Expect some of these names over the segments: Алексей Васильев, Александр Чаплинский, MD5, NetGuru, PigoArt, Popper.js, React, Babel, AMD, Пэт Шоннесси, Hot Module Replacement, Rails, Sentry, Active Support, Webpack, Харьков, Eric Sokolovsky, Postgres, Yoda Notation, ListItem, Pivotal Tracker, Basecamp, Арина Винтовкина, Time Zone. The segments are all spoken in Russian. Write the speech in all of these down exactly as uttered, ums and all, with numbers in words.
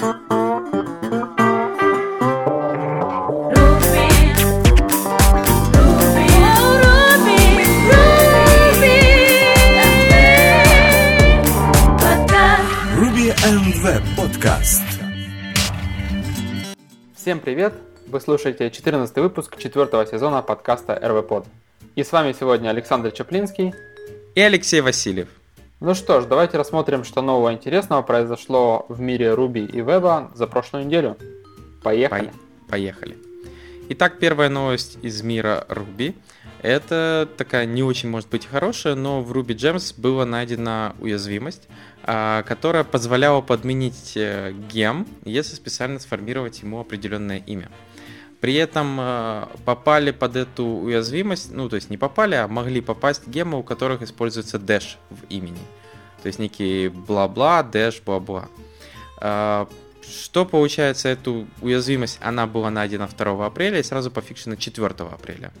Подкаст. Всем привет! Вы слушаете четырнадцатый выпуск четвертого сезона подкаста эр ви Pod. И с вами сегодня Александр Чаплинский и Алексей Васильев. Ну что ж, давайте рассмотрим, что нового интересного произошло в мире Ruby и Web за прошлую неделю. Поехали! Поехали! Итак, первая новость из мира Ruby. Это такая не очень, может быть, хорошая, но в Ruby Gems была найдена уязвимость, которая позволяла подменить гем, если специально сформировать ему определенное имя. При этом попали под эту уязвимость, ну, то есть не попали, а могли попасть гемы, у которых используется dash в имени. То есть некие бла-бла, dash, бла-бла. Что получается, эту уязвимость, она была найдена второго апреля и сразу пофикшена четвертого апреля.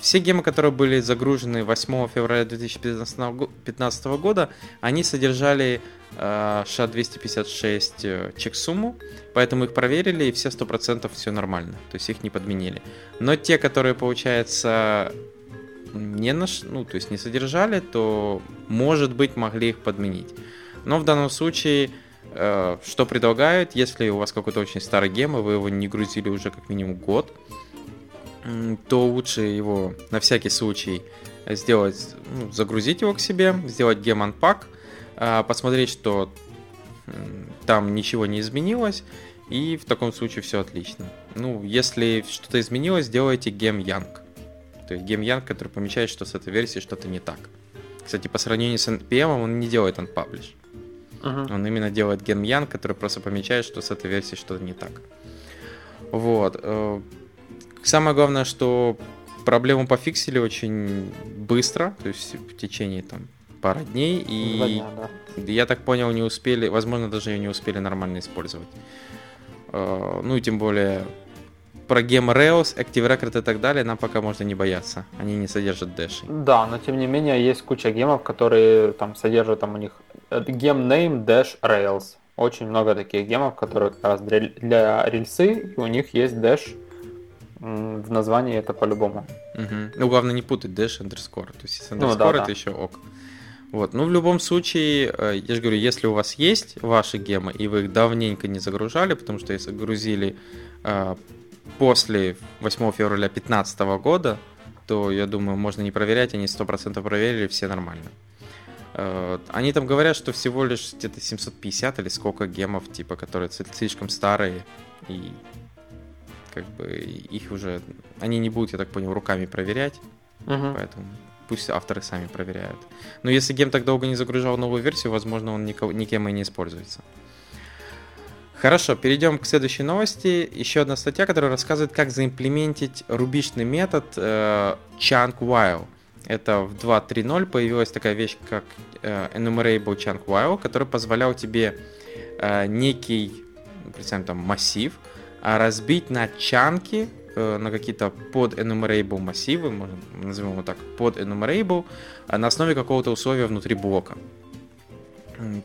Все гемы, которые были загружены восьмого февраля две тысячи пятнадцатого года, они содержали эс ша двести пятьдесят шесть чексуму, поэтому их проверили, и все сто процентов все нормально, то есть их не подменили. Но те, которые, получается, не, наш... ну, то есть не содержали, то, может быть, могли их подменить. Но в данном случае, что предлагают, если у вас какой-то очень старый гем, и вы его не грузили уже как минимум год, то лучше его на всякий случай сделать, ну, загрузить его к себе, сделать gem unpack, посмотреть, что там ничего не изменилось, и в таком случае все отлично. Ну, если что-то изменилось, делайте gem young, то есть gem young, который помечает, что с этой версией что-то не так. Кстати, по сравнению с npm он не делает unpublish, uh-huh. он именно делает gem young, который просто помечает, что с этой версией что-то не так. Вот. Самое главное, что проблему пофиксили очень быстро, то есть в течение там пары дней, и Два дня, да. я так понял, не успели, возможно, даже ее не успели нормально использовать. Ну и тем более про гем Rails, Active Record и так далее нам пока можно не бояться, они не содержат дэши. Да, но тем не менее есть куча гемов, которые там содержат, там у них гем name dash Rails. Очень много таких гемов, которые как раз для рельсы, и у них есть dash. В названии это по-любому. Угу. Ну, главное не путать dash underscore. То есть, если underscore, ну, да, это да. еще ок. Вот. Ну, в любом случае, я же говорю, если у вас есть ваши гемы, и вы их давненько не загружали, потому что их загрузили э, после восьмого февраля две тысячи пятнадцатого года, то, я думаю, можно не проверять, они сто процентов проверили, все нормально. Э, они там говорят, что всего лишь где-то семьсот пятьдесят или сколько гемов, типа, которые слишком старые, и... как бы их уже, они не будут, я так понял, руками проверять, uh-huh. поэтому пусть авторы сами проверяют. Но если гем так долго не загружал новую версию, возможно, он никем и не используется. Хорошо, перейдем к следующей новости. Еще одна статья, которая рассказывает, как заимплементить рубичный метод э, Chunk While. Это в два точка три точка ноль появилась такая вещь, как э, Enumerable Chunk While, который позволял тебе э, некий, представим, там, массив, а разбить на чанки, на какие-то под-enumerable массивы, можно назовем его так, под-enumerable, на основе какого-то условия внутри блока.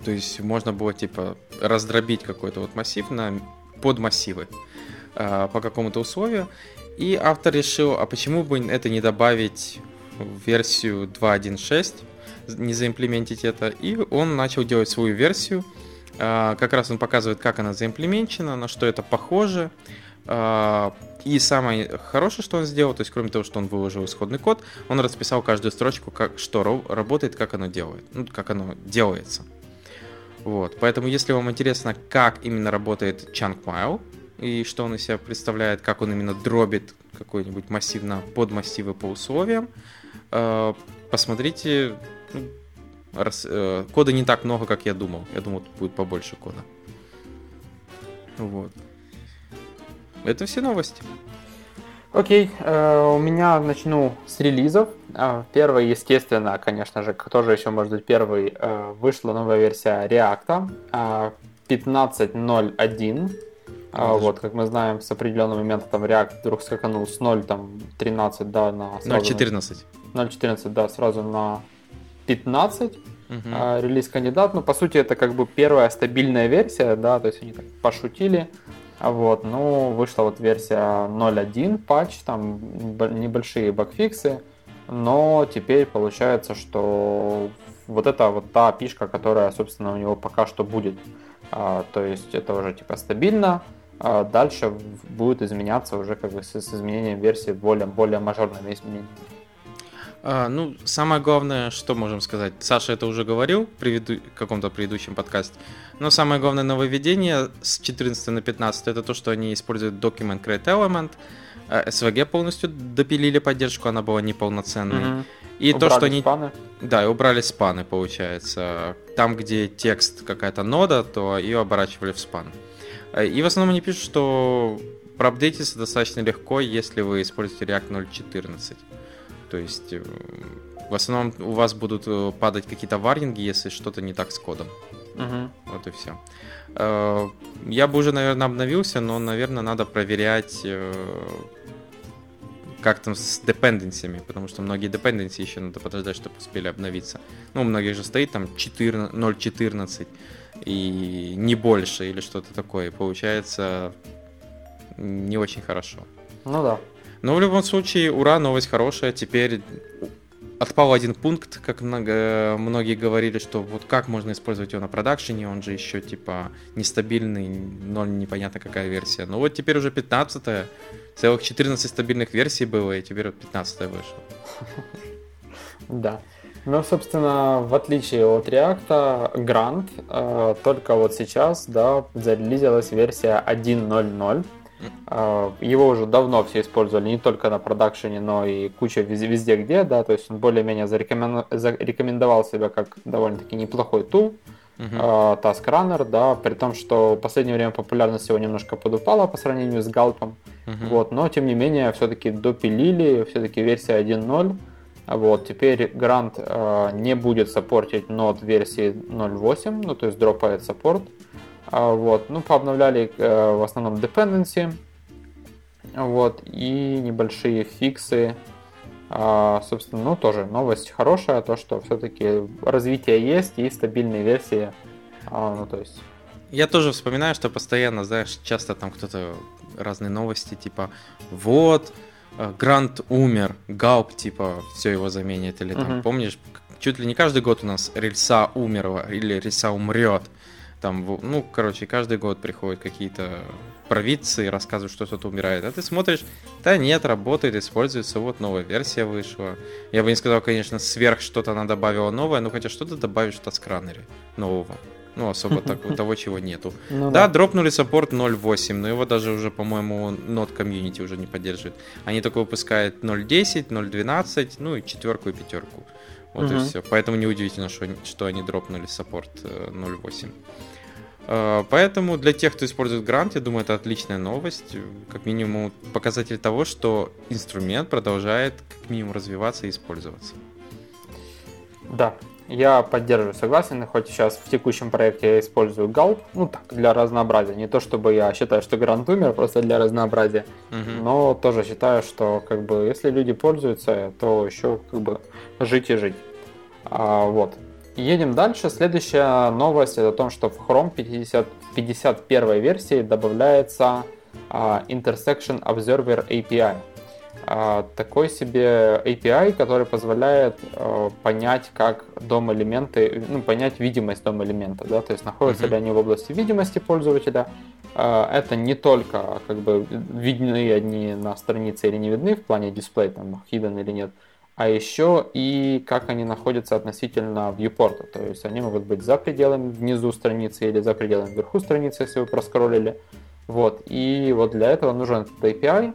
То есть можно было типа раздробить какой-то вот массив на подмассивы по какому-то условию. И автор решил, а почему бы это не добавить в версию два точка один точка шесть, не заимплементить это. И он начал делать свою версию. Как раз он показывает, как она заимплеменчена, на что это похоже. И самое хорошее, что он сделал, то есть кроме того, что он выложил исходный код, он расписал каждую строчку, как, что работает, как оно делает, ну, как оно делается. Вот. Поэтому, если вам интересно, как именно работает Chunk While и что он из себя представляет, как он именно дробит какой-нибудь массив на подмассивы по условиям, посмотрите. Раз, э, кода не так много, как я думал. Я думал, тут будет побольше кода. Вот. Это все новости. Окей, okay. uh, у меня начну с релизов. Uh, первый, естественно, конечно же, кто же еще может быть первый, uh, вышла новая версия React uh, пятнадцать ноль один. Uh, вот, как мы знаем, с определенного момента там React вдруг скаканул с ноль тринадцать, да, на... ноль четырнадцать. ноль четырнадцать, да, сразу на... пятнадцать, uh-huh. релиз-кандидат. Ну, по сути, это как бы первая стабильная версия, да, то есть они так пошутили. Вот, ну, вышла вот версия ноль точка один, патч, там небольшие багфиксы, но теперь получается, что вот это вот та пишка, которая, собственно, у него пока что будет. А, то есть это уже типа стабильно, а дальше будет изменяться уже как бы с, с изменением версии, более, более мажорными изменениями. А, ну, самое главное, что можем сказать, Саша это уже говорил в предыду... каком-то предыдущем подкасте, но самое главное нововведение с четырнадцатого на пятнадцатый это то, что они используют Document Create Element, эс ви джи полностью допилили поддержку, она была неполноценной. Mm-hmm. И убрали то, что они... спаны. Да, и убрали спаны, получается. Там, где текст какая-то нода, то ее оборачивали в спан. И в основном они пишут, что проапдейтиться достаточно легко, если вы используете React ноль точка четырнадцать. То есть в основном у вас будут падать какие-то варнинги, если что-то не так с кодом. Угу. Вот и все. Я бы уже, наверное, обновился, но, наверное, надо проверять, как там с депенденсиями, потому что многие депенденции еще надо подождать, чтобы успели обновиться. Ну, у многих же стоит там ноль точка четырнадцать и не больше, или что-то такое. Получается не очень хорошо. Ну да. Но в любом случае, ура, новость хорошая. Теперь отпал один пункт, как много, многие говорили, что вот как можно использовать его на продакшене, он же еще типа нестабильный, но непонятно какая версия. Но вот теперь уже пятнадцатая, целых четырнадцать стабильных версий было, и теперь вот пятнадцатая вышла. Да. Ну, собственно, в отличие от React, Grunt только вот сейчас, да, зарелизилась версия один ноль ноль. Его уже давно все использовали, не только на продакшене, но и куча везде где, да, то есть он более-менее зарекомен... зарекомендовал себя как довольно-таки неплохой тул, uh-huh. Task Runner, да, при том, что в последнее время популярность его немножко подупала по сравнению с Галпом, uh-huh. вот, но тем не менее все-таки допилили, все-таки версия один ноль, вот, теперь Grunt э, не будет саппортить нод версии ноль восемь, ну, то есть дропает саппорт. Вот. Ну, пообновляли э, в основном dependency, вот, и небольшие фиксы. А, собственно, ну, тоже новость хорошая, то, что все-таки развитие есть и стабильные версии. А, ну, то есть... Я тоже вспоминаю, что постоянно, знаешь, часто там кто-то разные новости, типа, вот, Грант умер, Галп, типа, все его заменит, или там, uh-huh. помнишь, чуть ли не каждый год у нас Рельса умерла, или Рельса умрет. Там, ну, короче, каждый год приходят какие-то провидцы и рассказывают, что кто-то умирает. А ты смотришь, да нет, работает, используется, вот новая версия вышла. Я бы не сказал, конечно, сверх что-то она добавила новое, но хотя что-то добавишь в TaskRunner нового. Ну, особо того, чего нету. Да, дропнули саппорт ноль восемь, но его даже уже, по-моему, Node Community уже не поддерживает. Они только выпускают ноль десять, ноль двенадцать, ну и четверку и пятерку. Вот и все. Поэтому неудивительно, что они дропнули саппорт ноль восемь. Поэтому для тех, кто использует Grunt, я думаю, это отличная новость. Как минимум показатель того, что инструмент продолжает как минимум развиваться и использоваться. Да, я поддерживаю, согласен. Хоть сейчас в текущем проекте я использую Gulp, ну так, для разнообразия. Не то, чтобы я считаю, что Grunt умер, просто для разнообразия. Угу. Но тоже считаю, что как бы, если люди пользуются, то еще как бы жить и жить. А, вот. Едем дальше. Следующая новость это о том, что в Chrome пятьдесят, пятьдесят первой версии добавляется uh, Intersection Observer эй пи ай. Uh, такой себе эй пи ай, который позволяет uh, понять, как дом-элементы, ну, понять видимость дом-элемента, да, то есть находятся mm-hmm. ли они в области видимости пользователя. Uh, это не только как бы видны они на странице или не видны в плане дисплея, там, hidden или нет. А еще и как они находятся относительно вьюпорта. То есть они могут быть за пределами внизу страницы или за пределами вверху страницы, если вы проскроллили. Вот. И вот для этого нужен этот эй пи ай.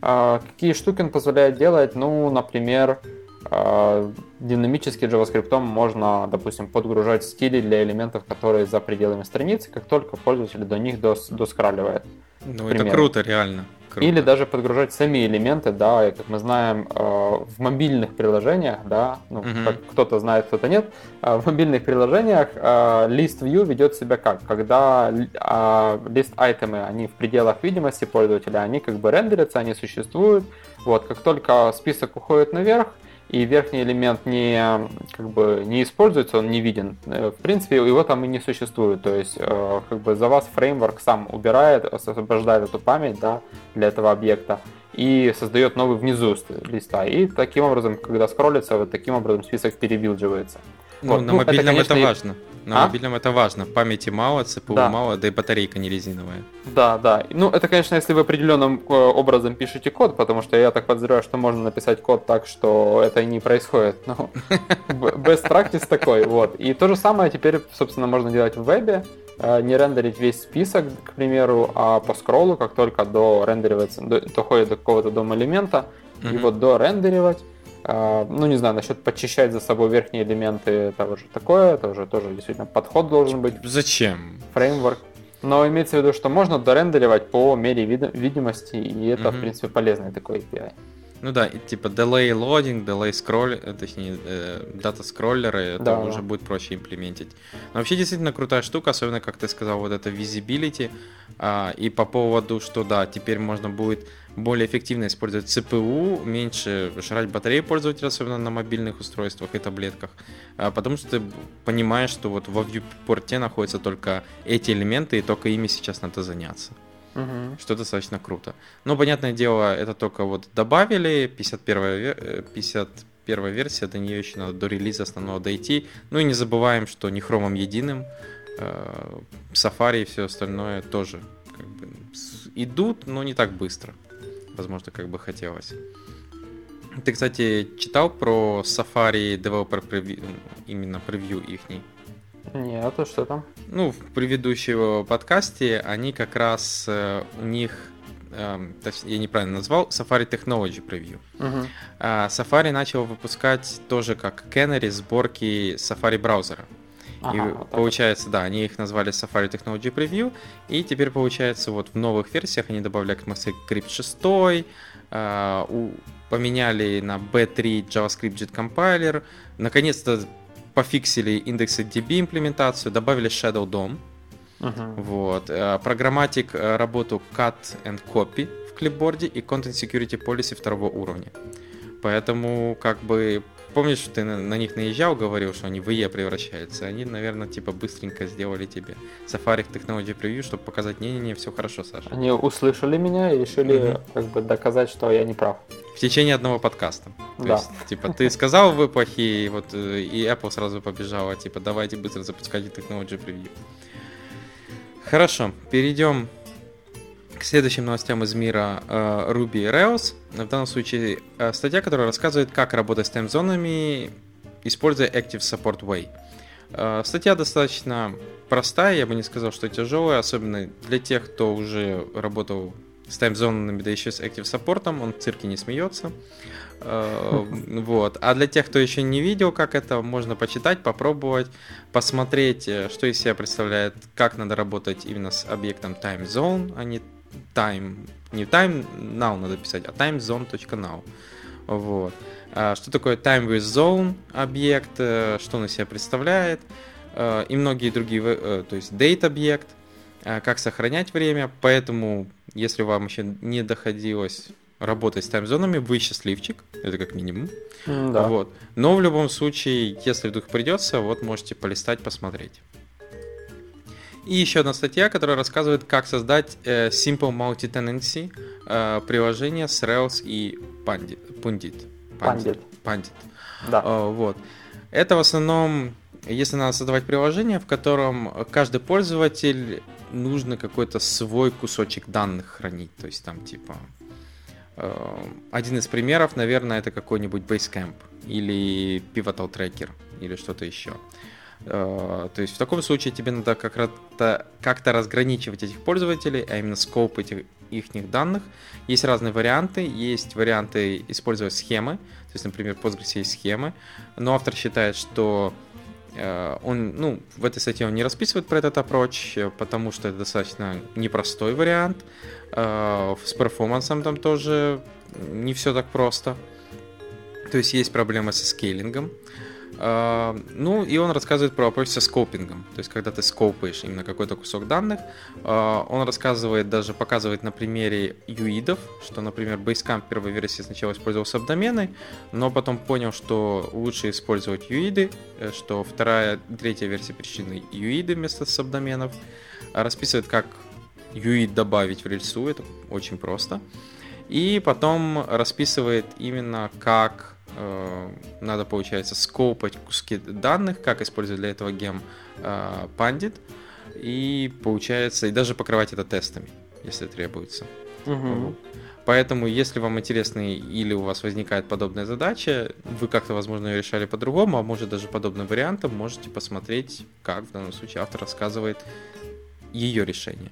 А, какие штуки он позволяет делать? Ну, например, а, динамически JavaScript можно, допустим, подгружать стили для элементов, которые за пределами страницы, как только пользователь до них дос- доскралливает. Ну, это круто, реально. Круто. Или даже подгружать сами элементы, да, и как мы знаем, в мобильных приложениях, да, ну, uh-huh. как кто-то знает, кто-то нет, в мобильных приложениях ListView ведет себя как? Когда ListItem, они в пределах видимости пользователя, они как бы рендерятся, они существуют, вот, как только список уходит наверх, и верхний элемент не, как бы, не используется, он не виден. В принципе, его там и не существует. То есть, как бы, за вас фреймворк сам убирает, освобождает эту память, да, для этого объекта и создает новый внизу листа. И таким образом, когда скроллится, вот таким образом список перебилдживается. Ну, вот. На ну, мобильном это, конечно, это важно. На а? мобильном это важно. Памяти мало, си пи ю да. мало, да и батарейка не резиновая. Да, да. Ну, это, конечно, если вы определенным образом пишете код, потому что я так подозреваю, что можно написать код так, что это не происходит. Ну, best practice такой, вот. И то же самое теперь, собственно, можно делать в вебе. Не рендерить весь список, к примеру, а по скроллу, как только дорендеривается, доходит до какого-то дом элемента, mm-hmm. его дорендеривать. Ну, не знаю, насчет подчищать за собой верхние элементы, это уже такое, это уже тоже действительно подход должен быть. Зачем? Фреймворк. Но имеется в виду, что можно дорендеривать по мере вид- видимости, и это, mm-hmm. в принципе, полезный такой эй пи ай. Ну да, типа delay loading, delay scroll, точнее, дата скроллеры, это да, уже да. будет проще имплементить. Но вообще действительно крутая штука, особенно, как ты сказал, вот это visibility. И по поводу, что да, теперь можно будет более эффективно использовать си пи ю, меньше жрать батареи пользователя, особенно на мобильных устройствах и таблетках, потому что ты понимаешь, что вот во viewport находятся только эти элементы, и только ими сейчас надо заняться. Угу. Что достаточно круто. Но, понятное дело, это только вот добавили, пятьдесят первая, пятьдесят первая версия, до нее еще надо до релиза основного дойти. Ну и не забываем, что не хромом единым, Safari и все остальное тоже как бы идут, но не так быстро, возможно, как бы хотелось. Ты, кстати, читал про Safari Developer Preview, именно превью ихний? Нет, а что там? Ну, в предыдущем подкасте они как раз э, у них, э, точнее, я неправильно назвал, Safari Technology Preview. Uh-huh. Э, Safari начал выпускать тоже как Canary сборки Safari браузера. Ага, и вот получается, вот. да, они их назвали Safari Technology Preview, и теперь получается вот в новых версиях они добавляют JavaScript шесть, э, у, поменяли на би три JavaScript J I T Compiler, наконец-то пофиксили индексы ди би имплементацию, добавили Shadow дом. Uh-huh. Вот. Программатик работу Cut and Copy в клипборде и Content Security Policy второго уровня. Поэтому, как бы, помнишь, что ты на них наезжал, говорил, что они в и и превращаются. Они, наверное, типа быстренько сделали тебе Safari Technology Preview, чтобы показать, не-не-не, все хорошо, Саша. Они услышали меня и решили uh-huh. как бы доказать, что я не прав. В течение одного подкаста. То да. есть, типа, ты сказал, вы плохие, вот, и Apple сразу побежала, типа, давайте быстро запускайте Technology Preview. Хорошо, перейдем к следующим новостям из мира Ruby и Rails. В данном случае статья, которая рассказывает, как работать с таймзонами, используя Active Support Way. Статья достаточно простая, я бы не сказал, что тяжелая, особенно для тех, кто уже работал с таймзонами, да еще с Active Support, он в цирке не смеется. Вот. А для тех, кто еще не видел, как это, можно почитать, попробовать, посмотреть, что из себя представляет, как надо работать именно с объектом Time Zone, а не Time, не Time Now надо писать, а timezone.now. Вот. Что такое Time with Zone объект, что он из себя представляет, и многие другие, то есть Date объект, как сохранять время, поэтому если вам еще не доходилось работать с таймзонами, вы счастливчик, это как минимум. Да. Вот. Но в любом случае, если вдруг придется, вот можете полистать, посмотреть. И еще одна статья, которая рассказывает, как создать э, Simple Multi-Tenancy э, приложение с Rails и Pundit. Pundit. Pundit. Pundit. Да. Э, вот. Это в основном, если надо создавать приложение, в котором каждый пользователь нужно какой-то свой кусочек данных хранить. То есть там типа... Э, один из примеров, наверное, это какой-нибудь Basecamp или Pivotal Tracker или что-то еще. Э, то есть в таком случае тебе надо как-то, как-то разграничивать этих пользователей, а именно скоп этих ихних данных. Есть разные варианты. Есть варианты использовать схемы. То есть, например, в Postgres есть схемы. Но автор считает, что... Он, ну, в этой статье он не расписывает про этот approach, потому что это достаточно непростой вариант. С перформансом там тоже не все так просто. То есть есть проблемы со скейлингом. Ну, и он рассказывает про approach со скопингом. То есть, когда ты скопаешь именно какой-то кусок данных, он рассказывает, даже показывает на примере юидов, что, например, Basecamp первой версии сначала использовал сабдомены, но потом понял, что лучше использовать юиды, что вторая, третья версия причины юиды вместо сабдоменов. Расписывает, как юид добавить в рельсу, это очень просто. И потом расписывает именно, как э, надо, получается, скопать куски данных, как использовать для этого гем э, Pundit, и получается, и даже покрывать это тестами, если требуется. Угу. Поэтому, если вам интересны или у вас возникает подобная задача, вы как-то, возможно, ее решали по-другому, а может даже подобным вариантом, можете посмотреть, как в данном случае автор рассказывает ее решение.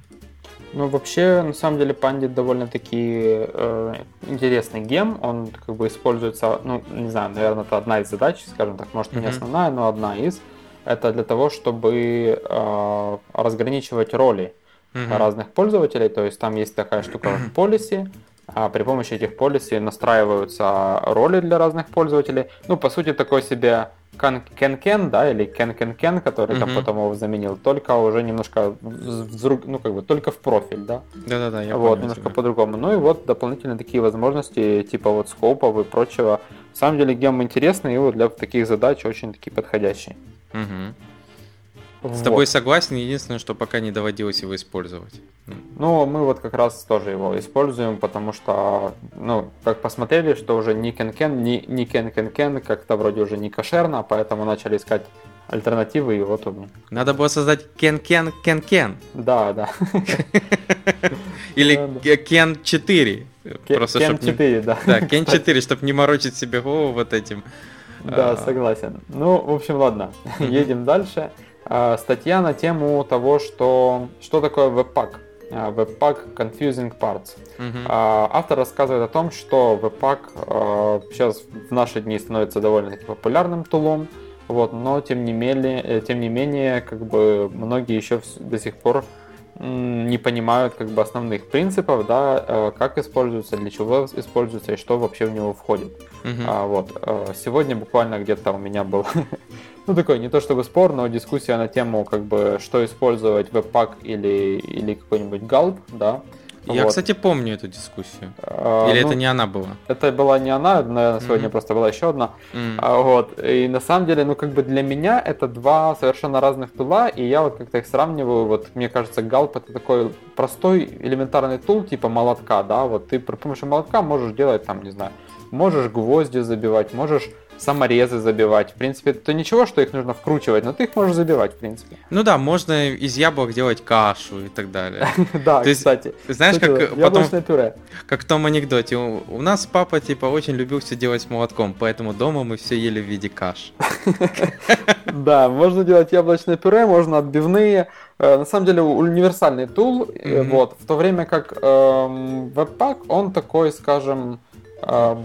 Ну, вообще, на самом деле, Pundit довольно-таки э, интересный гем. Он как бы используется, ну, не знаю, наверное, это одна из задач, скажем так, может, mm-hmm. не основная, но одна из. Это для того, чтобы э, разграничивать роли mm-hmm. разных пользователей. То есть там есть такая штука mm-hmm. policy, а при помощи этих policy настраиваются роли для разных пользователей. Ну, по сути, такой себе Кен-кен, да, или кен-кен-кен, который uh-huh. там потом его заменил, только уже немножко, в, ну, как бы, только в профиль, да? Да-да-да, я вот, понял. Вот, немножко тебя. По-другому. Ну и вот дополнительно такие возможности, типа вот скопов и прочего. На самом деле гем интересный и вот для таких задач очень-таки подходящий. Uh-huh. Вот. С тобой согласен, единственное, что пока не доводилось его использовать. Ну, мы вот как раз тоже его используем, потому что, ну, как посмотрели, что уже не кен-кен, не, не кен-кен-кен, как-то вроде уже не кошерно, поэтому начали искать альтернативы, и вот он. Надо было создать кен-кен-кен-кен. Да, да. Или кен четыре. кен четыре, да. Да, кен четыре, чтобы не морочить себе голову вот этим. Да, согласен. Ну, в общем, ладно, едем дальше. Статья на тему того, что, что такое Webpack. Webpack Confusing Parts. Mm-hmm. Автор рассказывает о том, что Webpack сейчас в наши дни становится довольно-таки популярным тулом, вот, но тем не менее, тем не менее как бы, многие еще до сих пор не понимают как бы, основных принципов, да, как используется, для чего используется и что вообще в него входит. Mm-hmm. Вот. Сегодня буквально где-то у меня был... Ну, такой, не то чтобы спор, но дискуссия на тему, как бы, что использовать, Webpack или, или какой-нибудь Gulp, да. Я, вот. Кстати, помню эту дискуссию. А, или ну, это не она была? Это была не она, наверное, сегодня mm-hmm. просто была еще одна. Mm-hmm. А, вот. И на самом деле, ну, как бы для меня это два совершенно разных тула, и я вот как-то их сравниваю. Вот, мне кажется, Gulp это такой простой, элементарный тул, типа молотка, да. Вот ты при помощи молотка можешь делать, там, не знаю, можешь гвозди забивать, можешь... саморезы забивать. В принципе, это ничего, что их нужно вкручивать, но ты их можешь забивать, в принципе. Ну да, можно из яблок делать кашу и так далее. Да, кстати. Знаешь, как яблочное пюре. Как в том анекдоте. У нас папа, типа, очень любил все делать с молотком, поэтому дома мы все ели в виде каш. Да, можно делать яблочное пюре, можно отбивные. На самом деле универсальный тул, вот. В то время как Webpack, он такой, скажем,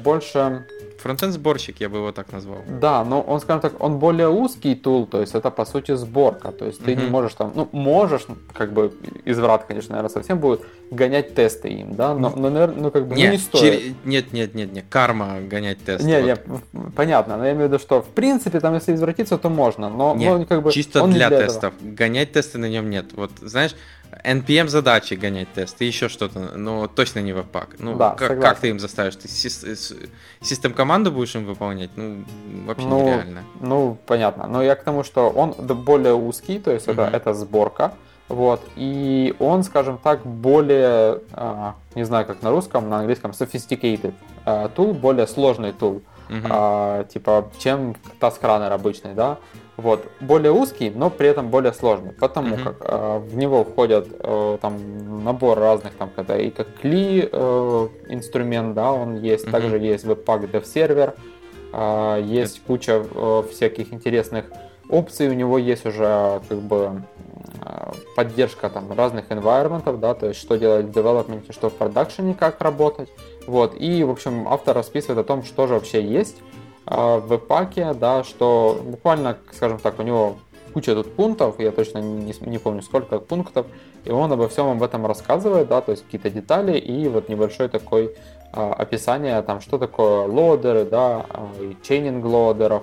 больше... Фронтенд-сборщик, я бы его так назвал. Да, но он, скажем так, он более узкий тул, то есть это, по сути, сборка. То есть ты uh-huh. не можешь там, ну, можешь, как бы, изврат, конечно, наверное, совсем будет, гонять тесты им, да, но, но наверное, ну, как бы, нет, ну, не стоит. Чер... Нет, нет, нет, нет, карма гонять тесты. Нет, вот. Нет, понятно, но я имею в виду, что, в принципе, там, если извратиться, то можно, но, нет, но как бы, чисто он для, для тестов. Этого. Гонять тесты на нем нет. Вот, знаешь, эн пи эм-задачи гонять тесты, еще что-то, но точно не Webpack. Ну, да, как, как ты им заставишь? Ты систем-команду будешь им выполнять? Ну, вообще ну, нереально. Ну, понятно. Но я к тому, что он более узкий, то есть mm-hmm. это, это сборка. Вот, и он, скажем так, более, э, не знаю, как на русском, на английском, sophisticated э, tool, более сложный tool, mm-hmm. э, типа, чем TaskRunner обычный, да. Вот, более узкий, но при этом более сложный, потому mm-hmm. как э, в него входят э, там набор разных, там, когда и как Cli э, инструмент, да, он есть, mm-hmm. также есть Webpack DevServer, э, есть yes. куча э, всяких интересных опций, у него есть уже как бы э, поддержка там разных environment, да, то есть что делать в development, что в продакшене, как работать, вот, и, в общем, автор расписывает о том, что же вообще есть в веб-паке, да, что буквально, скажем так, у него куча тут пунктов, я точно не, не помню сколько пунктов, и он обо всем об этом рассказывает, да, то есть какие-то детали и вот небольшое такое а, описание, там, что такое лоадеры, да, и чейнинг лоадеров,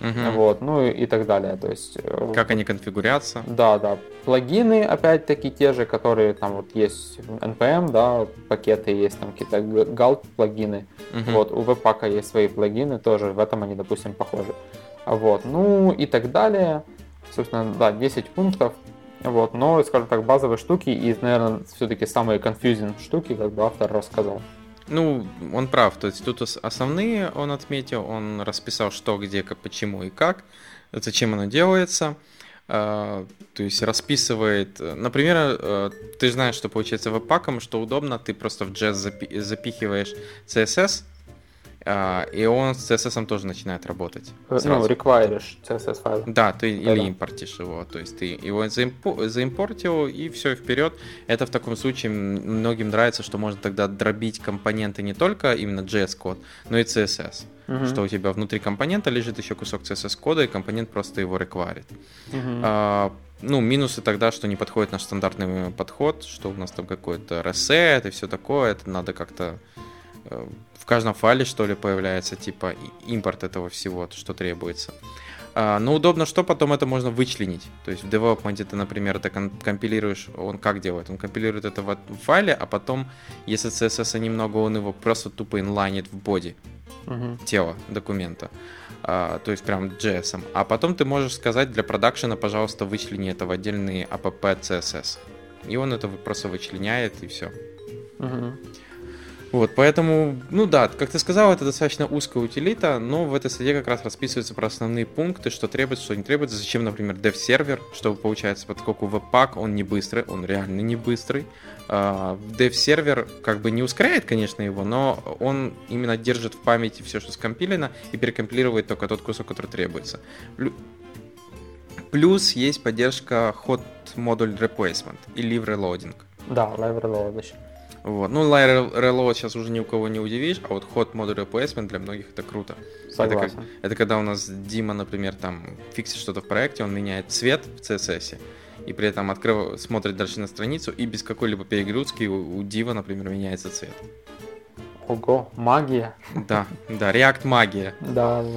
Uh-huh. Вот, ну и, и так далее. То есть, как они конфигурятся? Да, да. Плагины, опять-таки, те же, которые там вот есть npm, да, пакеты есть, там какие-то Gulp плагины. Uh-huh. Вот, у Webpack есть свои плагины тоже, в этом они, допустим, похожи. Вот, ну и так далее. Собственно, да, десять пунктов. Вот, но, скажем так, базовые штуки и, наверное, все-таки самые confusing штуки, как бы автор рассказал. Ну, он прав, то есть тут основные он отметил, он расписал, что, где, как, почему и как, зачем оно делается, то есть расписывает, например, ты знаешь, что получается веб-паком, что удобно, ты просто в джесс запихиваешь си эс эс, и он с си эс эс тоже начинает работать. Сразу. Ну, реквайришь си эс эс файл. Да, ты да, или да. импортишь его, то есть ты его заимпо- заимпортил, и все, вперед. Это в таком случае многим нравится, что можно тогда дробить компоненты не только именно джей эс-код, но и си эс эс. Uh-huh. Что у тебя внутри компонента лежит еще кусок си эс эс-кода, и компонент просто его реквайрит. Uh-huh. А, ну, минусы тогда, что не подходит наш стандартный подход, что у нас там какой-то reset и все такое, это надо как-то... В каждом файле, что ли, появляется типа импорт этого всего, что требуется. Но удобно, что потом это можно вычленить. То есть в девелопменте ты, например, это компилируешь, он как делает? Он компилирует это в файле, а потом, если си эс эс немного, он его просто тупо инлайнит в body, uh-huh. тело документа. То есть прям джей эс. А потом ты можешь сказать для продакшена, пожалуйста, вычлени это в отдельный app си эс эс. И он это просто вычленяет, и все. Uh-huh. Вот, поэтому, ну да, как ты сказал, это достаточно узкая утилита, но в этой статье как раз расписываются про основные пункты, что требуется, что не требуется, зачем, например, dev-сервер, что получается, поскольку веб-пак, он не быстрый, он реально не быстрый. Dev-сервер как бы не ускоряет, конечно, его, но он именно держит в памяти все, что скомпилено, и перекомпилирует только тот кусок, который требуется. Плюс есть поддержка Hot Module Replacement и Live Reloading. Да, Live Reloading. Вот. Ну, Layer Reload сейчас уже ни у кого не удивишь, а вот Hot Module Replacement для многих это круто. Согласен. Это, как, это когда у нас Дима, например, там фиксит что-то в проекте, он меняет цвет в си эс эс, и при этом открыв... смотрит дальше на страницу, и без какой-либо перегрузки у, у Дива, например, меняется цвет. Ого, магия. Да, да, React магия. Да, да.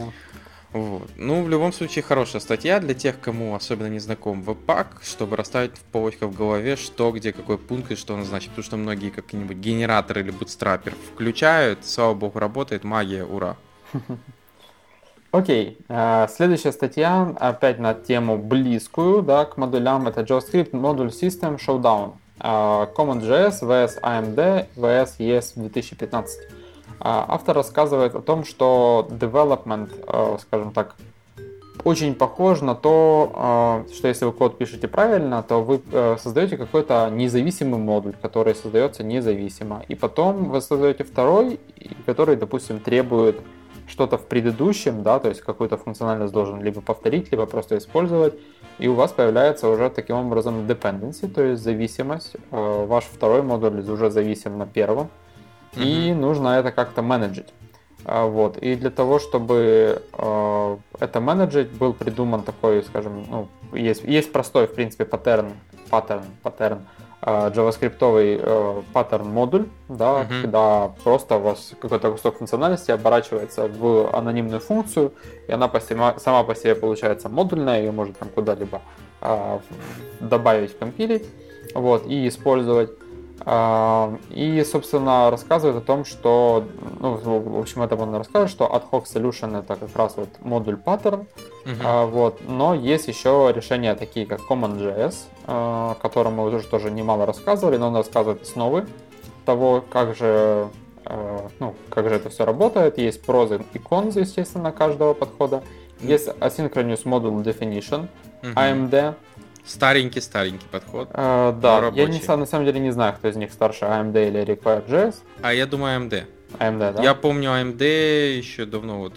Вот. Ну, в любом случае, хорошая статья для тех, кому особенно не знаком веб-пак, чтобы расставить в полочках в голове, что, где, какой пункт и что он значит. Потому что многие какие-нибудь генераторы или бутстрапер включают, слава богу, работает, магия, ура. Окей, okay. Следующая статья опять на тему близкую, да, к модулям. Это JavaScript Module System Showdown. CommonJS vs эй эм ди vs и эс две тысячи пятнадцать. Автор рассказывает о том, что development, скажем так, очень похож на то, что если вы код пишете правильно, то вы создаете какой-то независимый модуль, который создается независимо. И потом вы создаете второй, который, допустим, требует что-то в предыдущем, да, то есть какую-то функциональность должен либо повторить, либо просто использовать. И у вас появляется уже таким образом dependency, то есть зависимость. Ваш второй модуль уже зависим на первом. И mm-hmm. нужно это как-то менеджить. Вот. И для того, чтобы э, это менеджить, был придуман такой, скажем, ну, есть, есть простой, в принципе, паттерн, паттерн, паттерн, э, JavaScript-овый э, паттерн-модуль, да, mm-hmm. когда просто у вас какой-то кусок функциональности оборачивается в анонимную функцию, и она по себе, сама по себе получается модульная, ее можно там куда-либо э, добавить, компилить, вот, и использовать. И, собственно, рассказывает о том, что, ну, в общем, это он рассказывает, что ad hoc solution это как раз вот модуль паттерн, uh-huh. вот, но есть еще решения такие, как CommonJS, о котором мы уже тоже немало рассказывали, но он рассказывает основы того, как же, ну, как же это все работает, есть pros и cons, естественно, каждого подхода, есть asynchronous module definition, uh-huh. эй эм ди, старенький-старенький подход. Uh, да, рабочий. Я не, на самом деле не знаю, кто из них старше, эй эм ди или Require.js. А я думаю эй эм ди. эй эм ди, да? Я помню эй эм ди еще давно, вот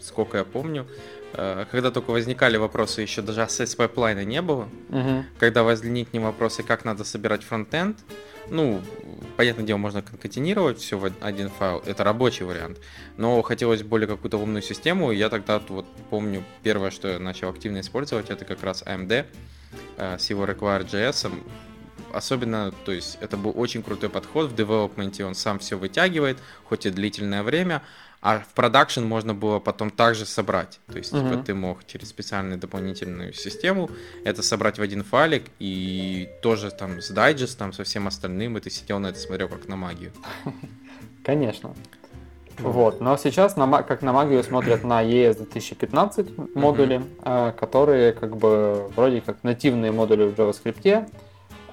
сколько я помню, когда только возникали вопросы, еще даже эс эс-пайплайна не было, uh-huh. когда возникли вопросы, как надо собирать фронтенд, ну, понятное дело, можно конкатенировать все в один файл, это рабочий вариант, но хотелось более какую-то умную систему, и я тогда вот помню, первое, что я начал активно использовать, это как раз эй эм ди, с его Require.js. Особенно, то есть, это был очень крутой подход в девелопменте, он сам все вытягивает, хоть и длительное время, а в продакшн можно было потом также собрать. То есть uh-huh. типа, ты мог через специальную дополнительную систему это собрать в один файлик и тоже там с дайджестом, со всем остальным, и ты сидел на это, смотрел как на магию. Конечно. Вот. Но сейчас на, как на магию смотрят на и эс две тысячи пятнадцать модули, mm-hmm. которые как бы вроде как нативные модули в JavaScript.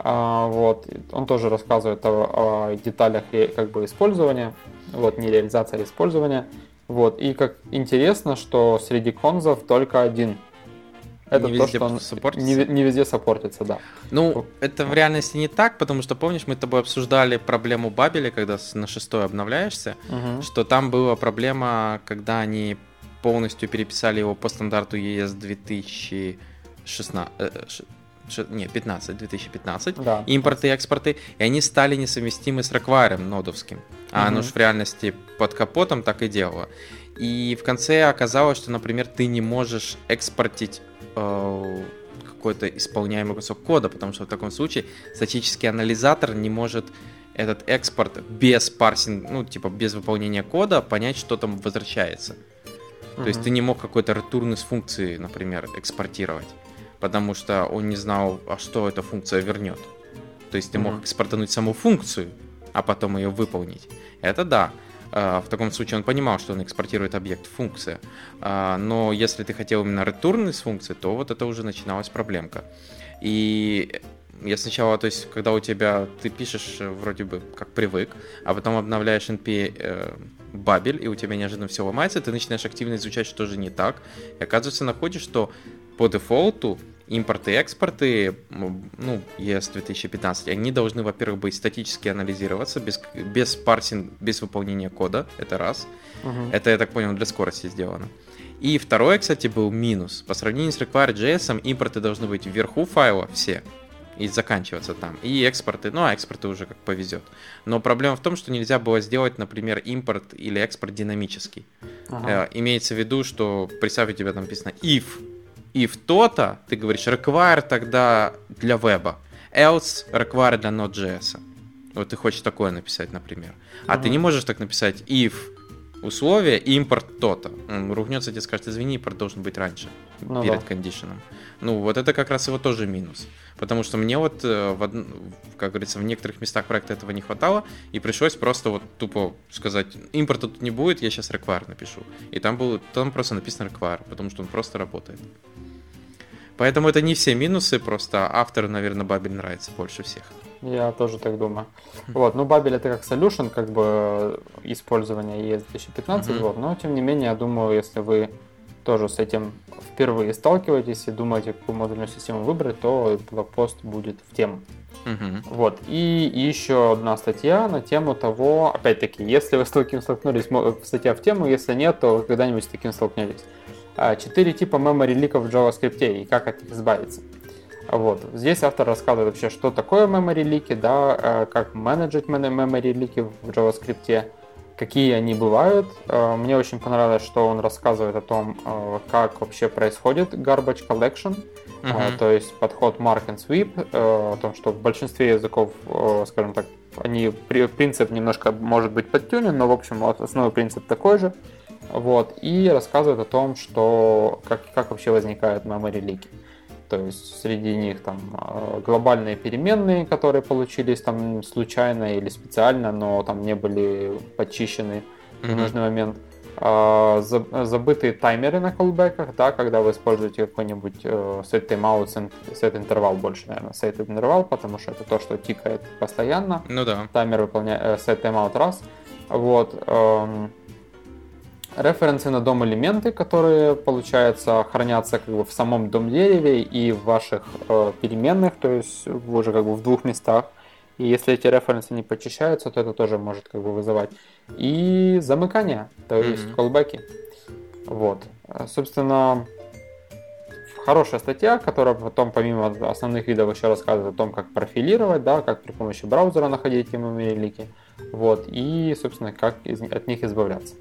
Вот. Он тоже рассказывает о, о деталях как бы использования, вот, не реализация, а использования. Вот. И как интересно, что среди конзов только один. Это не то, везде что он не, не везде саппортится, да. Ну, это в реальности не так, потому что, помнишь, мы с тобой обсуждали проблему Бабеля, когда на шестой обновляешься, угу. что там была проблема, когда они полностью переписали его по стандарту и эс две тысячи шестнадцать, э, ш, ш, не, пятнадцать, две тысячи пятнадцать, да, импорты и экспорты, и они стали несовместимы с реквайром нодовским. А угу. оно же в реальности под капотом так и делало. И в конце оказалось, что, например, ты не можешь экспортить какой-то исполняемый кусок кода, потому что в таком случае статический анализатор не может этот экспорт без парсинга, ну, типа, без выполнения кода понять, что там возвращается. Mm-hmm. То есть ты не мог какой-то ретурн из функции, например, экспортировать, потому что он не знал, а что эта функция вернет. То есть ты mm-hmm. мог экспортануть саму функцию, а потом ее выполнить. Это да. В таком случае он понимал, что он экспортирует объект функция. Но если ты хотел именно ретурн из функции, то вот это уже начиналась проблемка. И я сначала, то есть, когда у тебя ты пишешь вроде бы как привык, а потом обновляешь эн пи Babel, и у тебя неожиданно все ломается, ты начинаешь активно изучать, что же не так. И оказывается, находишь, что по дефолту импорты и экспорты, ну, и эс две тысячи пятнадцать, они должны, во-первых, быть статически анализироваться, без, без парсинга, без выполнения кода, это раз. Uh-huh. Это, я так понял, для скорости сделано. И второй, кстати, был минус. По сравнению с require.js, импорты должны быть вверху файла все и заканчиваться там. И экспорты, ну, а экспорты уже как повезет. Но проблема в том, что нельзя было сделать, например, импорт или экспорт динамический. Uh-huh. Э, имеется в виду, что, представь, у тебя там написано if, и в то-то, ты говоришь, require тогда для веба, else require для Node.js. Вот ты хочешь такое написать, например. А uh-huh. ты не можешь так написать if условие, импорт то-то. Он ругнется, тебе скажет, извини, импорт должен быть раньше, ну, перед кондишеном. Да. Ну, вот это как раз его тоже минус. Потому что мне вот, в од... как говорится, в некоторых местах проекта этого не хватало, и пришлось просто вот тупо сказать, импорта тут не будет, я сейчас require напишу. И там, был... там просто написано require, потому что он просто работает. Поэтому это не все минусы, просто автору, наверное, Бабель нравится больше всех. Я тоже так думаю. Вот, ну, Бабель это как solution, как бы использование и эс две тысячи пятнадцать, mm-hmm. вот, но тем не менее, я думаю, если вы тоже с этим впервые сталкиваетесь и думаете, какую модульную систему выбрать, то блокпост будет в тему. Mm-hmm. Вот, и еще одна статья на тему того, опять-таки, если вы с таким столкнулись, статья в тему, если нет, то вы когда-нибудь с таким столкнетесь. Четыре типа memory-ликов в JavaScript и как от них избавиться. Вот. Здесь автор рассказывает вообще, что такое memory-лики, да, как менеджить memory-лики в JavaScript, какие они бывают. Мне очень понравилось, что он рассказывает о том, как вообще происходит garbage collection, uh-huh. то есть подход mark and sweep, о том, что в большинстве языков, скажем так, они, принцип немножко может быть подтюнен, но в общем основной принцип такой же. Вот, и рассказывает о том, что как, как вообще возникают memory-лики. То есть среди них там глобальные переменные, которые получились там случайно или специально, но там не были подчищены mm-hmm. в нужный момент. А, забытые таймеры на колбеках, да, когда вы используете какой-нибудь э, set timeout, set interval больше, наверное, set interval, потому что это то, что тикает постоянно. Ну да. Таймер выполняет set timeout раз. Вот. Э, Референсы на дом-элементы, которые, получается, хранятся как бы в самом дом-дереве и в ваших э, переменных, то есть уже как бы в двух местах. И если эти референсы не подчищаются, то это тоже может как бы вызывать. И замыкание, то mm-hmm. есть колбеки. Вот. Собственно, хорошая статья, которая потом помимо основных видов еще рассказывает о том, как профилировать, да, как при помощи браузера находить memory-лики. Вот. И, собственно, как из- от них избавляться.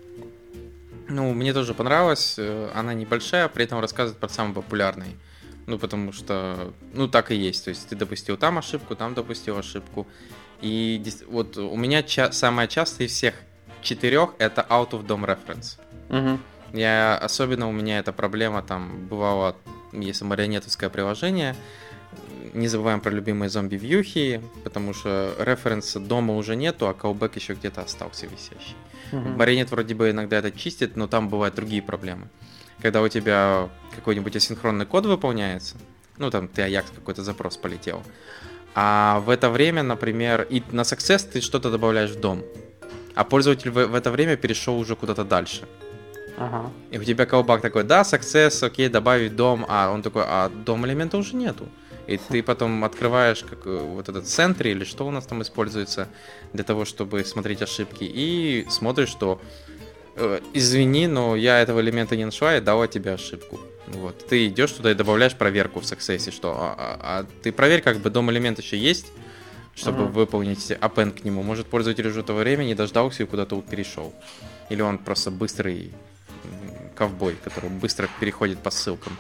Ну, мне тоже понравилась, она небольшая, при этом рассказывает про самый популярный. Ну, потому что, ну, так и есть. То есть ты допустил там ошибку, там допустил ошибку. И вот у меня ча- самая частая из всех четырех это out of DOM reference. Угу. Я, особенно у меня эта проблема там бывала, если марионетовское приложение. Не забываем про любимые зомби-вьюхи, потому что референса дома уже нету, а callback еще где-то остался висящий. Uh-huh. Марионет вроде бы иногда это чистит, но там бывают другие проблемы. Когда у тебя какой-нибудь асинхронный код выполняется, ну там ты Аякс какой-то запрос полетел, а в это время, например, и на success ты что-то добавляешь в дом, а пользователь в, в это время перешел уже куда-то дальше. Uh-huh. И у тебя callback такой, да, success, окей, добавить дом, а он такой, а дом элемента уже нету. И ты потом открываешь как, вот этот Sentry, или что у нас там используется для того, чтобы смотреть ошибки, и смотришь, что э, извини, но я этого элемента не нашла и дала тебе ошибку. Вот. Ты идешь туда и добавляешь проверку в Success, что а, а, а ты проверь, как бы дом элемент еще есть, чтобы uh-huh. выполнить append к нему. Может, пользователь уже того времени дождался и куда-то перешел. Или он просто быстрый ковбой, который быстро переходит по ссылкам.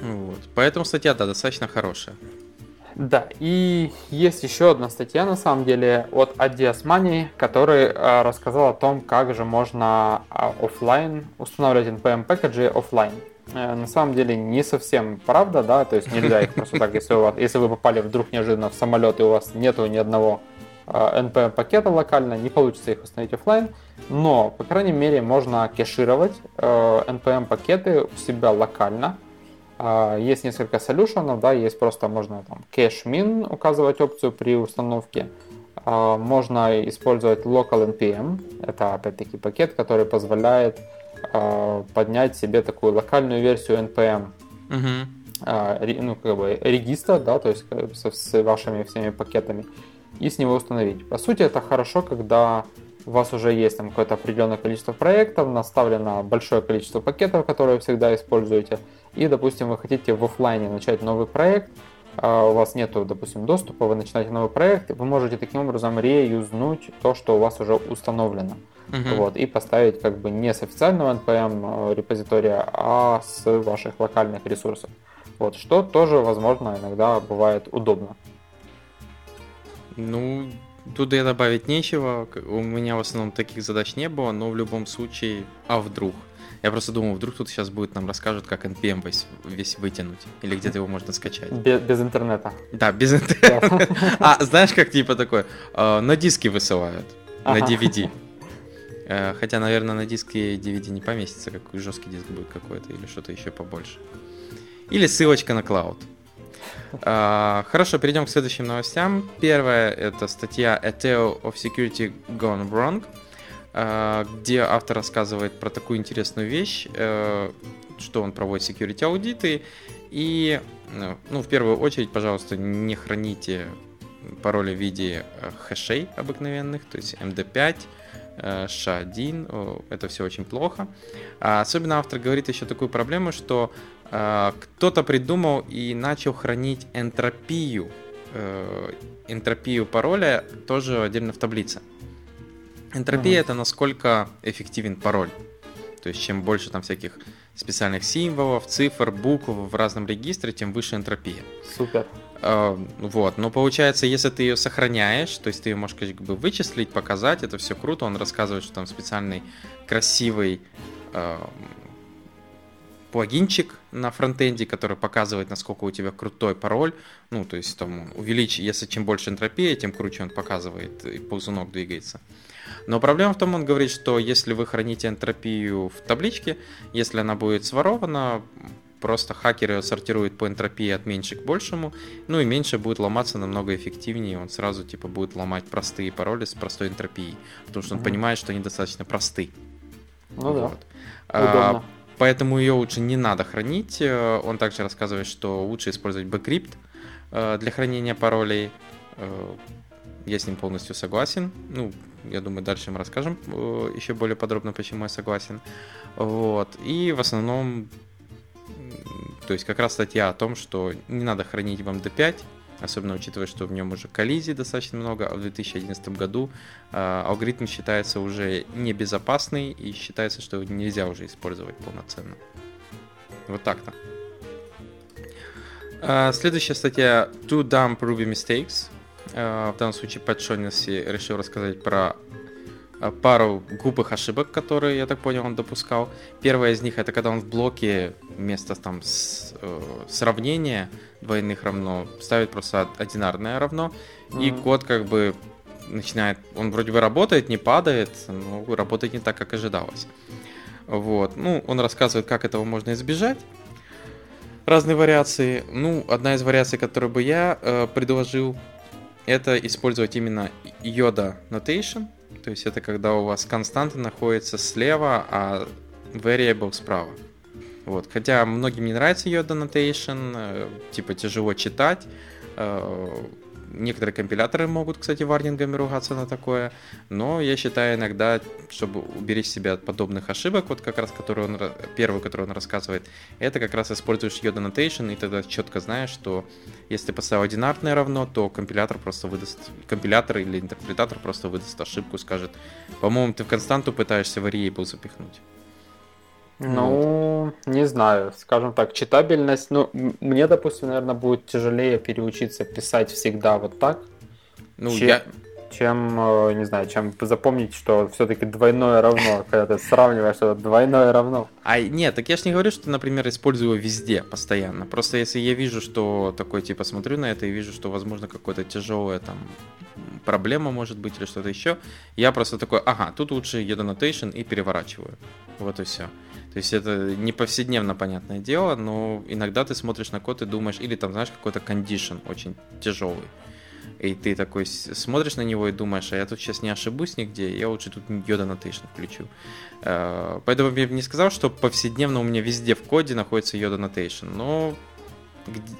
Вот. Поэтому статья, да, достаточно хорошая. Да, и есть еще одна статья, на самом деле, от эй ди эс Money, который э, рассказал о том, как же можно э, офлайн устанавливать эн пи эм-пэкэджи офлайн. Э, на самом деле, не совсем правда, да, то есть нельзя их просто так, если, у вас, если вы попали вдруг неожиданно в самолет, и у вас нету ни одного э, эн пи эм-пакета локально, не получится их установить офлайн, но, по крайней мере, можно кешировать э, эн пи эм-пакеты у себя локально. Есть несколько солюшенов, да, есть просто можно там кэш-мин указывать опцию при установке, можно использовать local npm, это опять-таки пакет, который позволяет поднять себе такую локальную версию npm, uh-huh. ну как бы регистра, да, то есть с вашими всеми пакетами и с него установить. По сути, это хорошо, когда у вас уже есть там какое-то определенное количество проектов, наставлено большое количество пакетов, которые вы всегда используете, и, допустим, вы хотите в офлайне начать новый проект, у вас нету, допустим, доступа, вы начинаете новый проект, вы можете таким образом реюзнуть то, что у вас уже установлено, uh-huh. вот, и поставить как бы не с официального npm репозитория, а с ваших локальных ресурсов, вот, что тоже, возможно, иногда бывает удобно. Ну... Тут я добавить нечего, у меня в основном таких задач не было, но в любом случае, а вдруг? Я просто думал, вдруг тут сейчас будет нам расскажут, как npm весь, весь вытянуть, или где-то его можно скачать. Без, без интернета. Да, без интернета. А знаешь, как типа такое, на диски высылают, на ди ви ди. Хотя, наверное, на диске ди ви ди не поместится, как жесткий диск будет какой-то, или что-то еще побольше. Или ссылочка на клауд. Uh, хорошо, перейдем к следующим новостям. Первая — это статья A Tale of Security Gone Wrong, uh, где автор рассказывает про такую интересную вещь, uh, что он проводит security аудиты. И, ну, в первую очередь, пожалуйста, не храните пароли в виде хэшей обыкновенных, то есть эм ди пять, эс эйч эй один, это все очень плохо. А особенно автор говорит еще такую проблему, что э, кто-то придумал и начал хранить энтропию, э, энтропию пароля тоже отдельно в таблице. Энтропия mm-hmm. это насколько эффективен пароль. То есть чем больше там всяких специальных символов, цифр, букв в разном регистре, тем выше энтропия. Супер. Вот, но получается, если ты ее сохраняешь, то есть ты ее можешь как бы вычислить, показать, это все круто. Он рассказывает, что там специальный красивый э, плагинчик на фронтенде, который показывает, насколько у тебя крутой пароль. Ну, то есть там увеличь, если чем больше энтропия, тем круче он показывает, и ползунок двигается. Но проблема в том, он говорит, что если вы храните энтропию в табличке, если она будет сворована, просто хакеры сортируют по энтропии от меньше к большему, ну и меньше будет ломаться намного эффективнее, он сразу типа будет ломать простые пароли с простой энтропией, потому что он mm-hmm. понимает, что они достаточно просты. Ну вот. Да, а, поэтому ее лучше не надо хранить. Он также рассказывает, что лучше использовать bcrypt для хранения паролей. Я с ним полностью согласен. Ну, я думаю, дальше мы расскажем еще более подробно, почему я согласен. Вот. И в основном, то есть как раз статья о том, что не надо хранить в эм ди пять, особенно учитывая, что в нем уже коллизий достаточно много, а в две тысячи одиннадцатом году э, алгоритм считается уже небезопасный и считается, что его нельзя уже использовать полноценно. Вот так-то. Э, следующая статья «Two Dumb Ruby Mistakes». Э, в данном случае Пэт Шоннесси решил рассказать про пару глупых ошибок, которые, я так понял, он допускал. Первая из них — это когда он в блоке вместо там с, э, сравнения двойных равно ставит просто одинарное равно, mm-hmm. и код как бы начинает, он вроде бы работает, не падает, но работает не так, как ожидалось. Вот. Ну, он рассказывает, как этого можно избежать. Разные вариации. Ну, одна из вариаций, которую бы я э, предложил, это использовать именно Yoda Notation. То есть это когда у вас константы находятся слева, а variable справа. Вот. Хотя многим не нравится Yoda Notation, э, типа тяжело читать. Э, некоторые компиляторы могут, кстати, варнингами ругаться на такое. Но я считаю иногда, чтобы уберечь себя от подобных ошибок, вот как раз которую он, первую, которую он рассказывает, это как раз используешь Yoda Notation, и тогда четко знаешь, что если ты поставил одинарное равно, то компилятор просто выдаст, компилятор или интерпретатор просто выдаст ошибку, скажет, по-моему, ты в константу пытаешься variable запихнуть. Ну, вот. Не знаю, скажем так, читабельность, ну, мне, допустим, наверное, будет тяжелее переучиться писать всегда вот так, ну, чем, я... чем, не знаю, чем запомнить, что все-таки двойное равно, когда ты сравниваешь, что двойное равно. А нет, так я же не говорю, что, например, использую его везде постоянно, просто если я вижу, что такой, типа, смотрю на это и вижу, что, возможно, какое-то тяжелое там... проблема может быть или что-то еще, я просто такой, ага, тут лучше Yoda Notation и переворачиваю. Вот и все. То есть это не повседневно, понятное дело, но иногда ты смотришь на код и думаешь, или там, знаешь, какой-то condition очень тяжелый, и ты такой смотришь на него и думаешь, а я тут сейчас не ошибусь нигде, я лучше тут Yoda Notation включу. Поэтому я бы не сказал, что повседневно у меня везде в коде находится Yoda Notation, но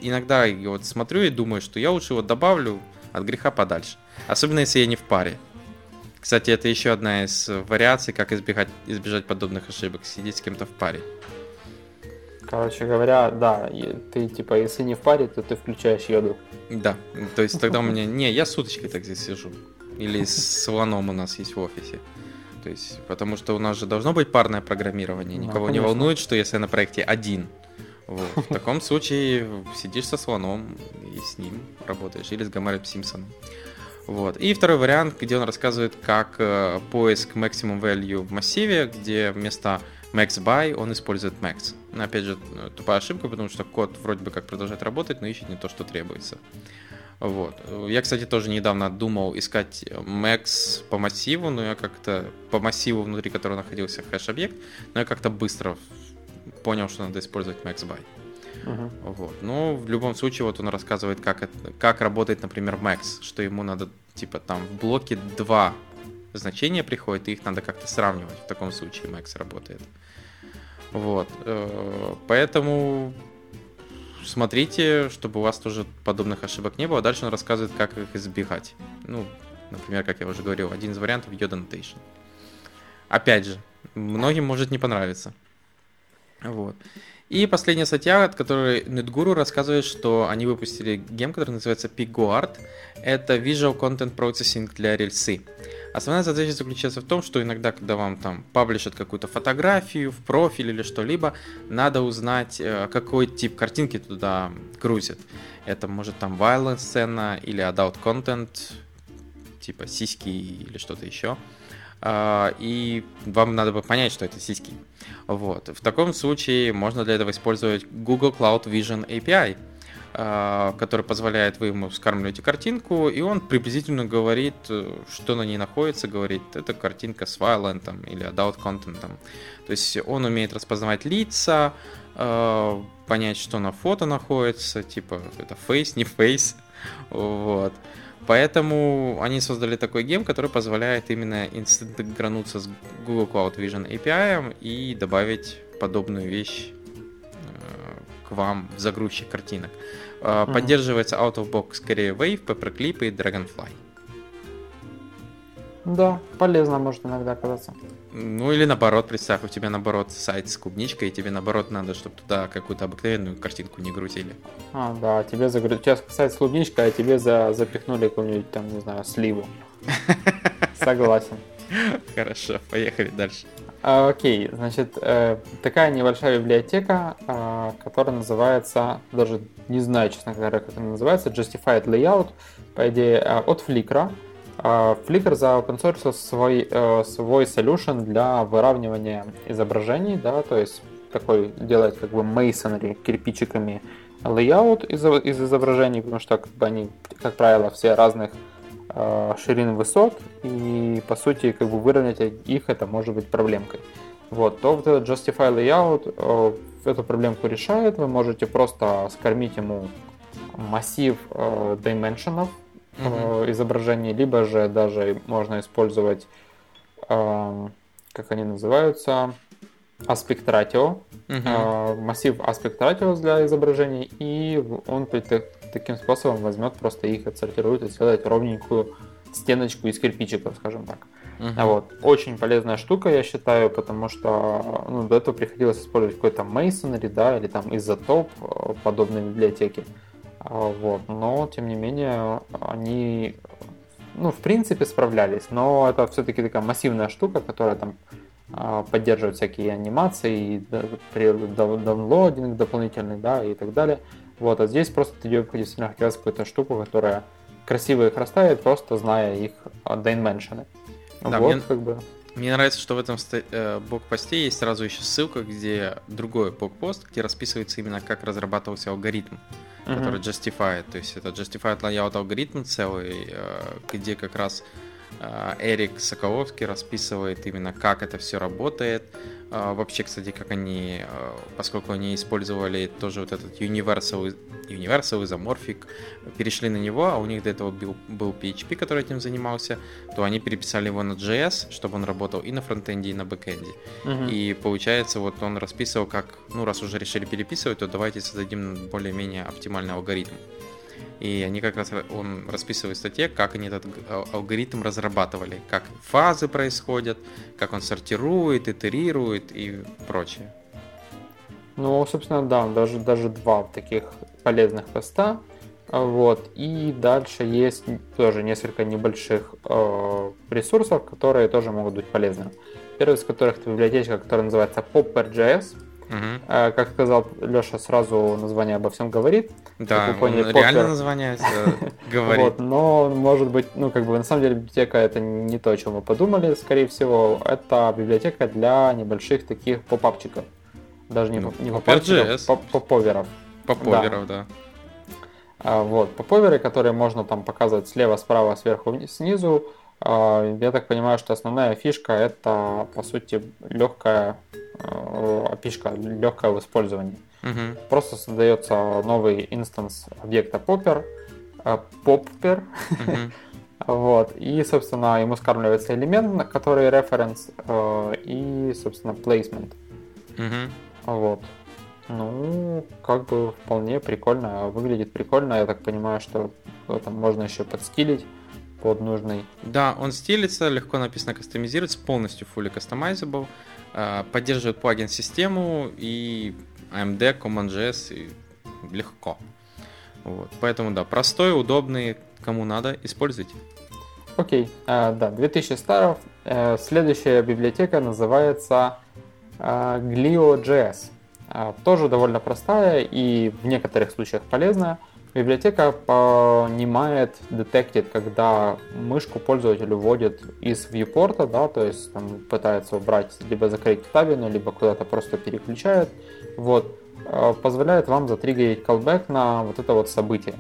иногда я вот смотрю и думаю, что я лучше его добавлю от греха подальше. Особенно, если я не в паре. Кстати, это еще одна из вариаций, как избегать, избежать подобных ошибок. Сидеть с кем-то в паре. Короче говоря, да, ты типа, если не в паре, то ты включаешь йоду. Да, то есть тогда у меня... Не, я с уточкой так здесь сижу. Или с слоном у нас есть в офисе. То есть, потому что у нас же должно быть парное программирование. Никого не волнует, что если я на проекте один... Вот. В таком случае сидишь со слоном и с ним работаешь, или с Гомером Симпсоном. Вот. И второй вариант, где он рассказывает, как э, поиск maximum value в массиве, где вместо max_by он использует max. Но, опять же, тупая ошибка, потому что код вроде бы как продолжает работать, но ищет не то, что требуется. Вот. Я, кстати, тоже недавно думал искать max по массиву, но я как-то по массиву, внутри которого находился хэш-объект, но я как-то быстро... понял, что надо использовать max_by. Uh-huh. Вот. Но в любом случае, вот он рассказывает, как, это, как работает, например, max, что ему надо, типа, там в блоке два значения приходят, и их надо как-то сравнивать. В таком случае max работает. Вот. Поэтому смотрите, чтобы у вас тоже подобных ошибок не было. Дальше он рассказывает, как их избегать. Ну, например, как я уже говорил, один из вариантов Yoda Notation. Опять же, многим может не понравиться. Вот. И последняя статья, от которой NetGuru рассказывает, что они выпустили гем, который называется PigoArt. Это Visual Content Processing для рельсы. Основная задача заключается в том, что иногда, когда вам там паблишат какую-то фотографию в профиль или что-либо, надо узнать, какой тип картинки туда грузят. Это может там violence сцена или adult content, типа сиськи или что-то еще. И вам надо бы понять, что это сиськи. Вот. В таком случае можно для этого использовать Google Cloud Vision эй пи ай, который позволяет, вы ему скармливаете картинку, и он приблизительно говорит, что на ней находится, говорит, это картинка с violent или adult content. То есть он умеет распознавать лица, понять, что на фото находится, типа это фейс, не фейс. Вот. Поэтому они создали такой гем, который позволяет именно интегрироваться с Google Cloud Vision эй пи ай и добавить подобную вещь к вам в загрузчик картинок. Mm-hmm. Поддерживается out-of-box скорее Wave, Paperclip и Dragonfly. Да, полезно может иногда оказаться. Ну или наоборот, представь, у тебя наоборот сайт с клубничкой, и тебе наоборот надо, чтобы туда какую-то обыкновенную картинку не грузили. А, да, тебе загрузили. У тебя сайт с клубничкой, а тебе за... запихнули какую-нибудь там, не знаю, сливу. Согласен. Хорошо, поехали дальше. Окей, значит, такая небольшая библиотека, которая называется, даже не знаю, честно говоря, как она называется, Justified Layout, по идее, от Flickr. Flickr за open source свой, свой solution для выравнивания изображений, да, то есть такой делает как бы masonry кирпичиками layout из, из изображений, потому что как бы они, как правило, все разных э, ширин, высот, и по сути как бы выровнять их это может быть проблемкой. Вот, то вот этот Justified Layout э, эту проблемку решает. Вы можете просто скормить ему массив э, dimensionов mm-hmm. э, изображений, либо же даже можно использовать, э, как они называются, Aspect Ratio, uh-huh. массив Aspect Ratio для изображений, и он таким способом возьмет, просто их отсортирует и сделает ровненькую стеночку из кирпичиков, скажем так. Uh-huh. Вот. Очень полезная штука, я считаю, потому что ну, до этого приходилось использовать какой-то Masonry, да, или там изотоп подобной библиотеки. Вот. Но, тем не менее, они, ну, в принципе, справлялись, но это все-таки такая массивная штука, которая там поддерживают всякие анимации, даунлодинг дополнительный, да, и так далее. Вот, а здесь просто тебе действительно хотелось какую-то штуку, которая красиво их расставит, просто зная их dimensions. Да, вот, мне, как бы. Мне нравится, что в этом блокпосте есть сразу еще ссылка, где другой блокпост, где расписывается именно, как разрабатывался алгоритм, mm-hmm. который Justified. То есть это Justified Layout алгоритм целый, где как раз Эрик Соколовский расписывает именно, как это все работает. Вообще, кстати, как они, поскольку они использовали тоже вот этот universal, universal isomorphic, перешли на него, а у них до этого был, был пи эйч пи, который этим занимался, то они переписали его на джей эс, чтобы он работал и на фронтенде, и на бэкенде. Uh-huh. И получается, вот он расписывал, как, ну, раз уже решили переписывать, то давайте создадим более-менее оптимальный алгоритм. И они как раз, он расписывает в статье, как они этот алгоритм разрабатывали, как фазы происходят, как он сортирует, итерирует и прочее. Ну, собственно, да, даже, даже два таких полезных поста. Вот. И дальше есть тоже несколько небольших э, ресурсов, которые тоже могут быть полезны. Первый из которых это библиотечка, которая называется Popper.js. Uh-huh. Как сказал Леша, сразу название обо всем говорит. Да, как вы поняли, реально название говорит. Вот, но может быть, ну как бы на самом деле библиотека это не то, о чем мы подумали, скорее всего, это библиотека для небольших таких попапчиков, даже не, ну, не попапчиков, а поповеров. Поповеров, да. да. Вот поповеры, которые можно там показывать слева, справа, сверху, снизу. Я так понимаю, что основная фишка это по сути легкая апишка, легкая в использовании. Uh-huh. Просто создается новый инстанс объекта popper, popper, uh-huh. вот, и собственно ему скармливается элемент, который reference, и собственно placement. Uh-huh. Вот. Ну, как бы вполне прикольно, выглядит прикольно. Я так понимаю, что там можно еще подстилить под нужный. Да, он стилится, легко написано, кастомизируется, полностью fully customizable, поддерживает плагин-систему и эй эм ди, CommonJS и легко. Вот. Поэтому, да, простой, удобный, кому надо, используйте. Окей, okay. да, две тысячи старов. Следующая библиотека называется Glio.js. Тоже довольно простая и в некоторых случаях полезная. Библиотека понимает, детектит, когда мышку пользователь уводит из вьюпорта, да, то есть там, пытается убрать, либо закрыть табину, либо куда-то просто переключает. Вот. Позволяет вам затриггерить callback на вот это вот событие.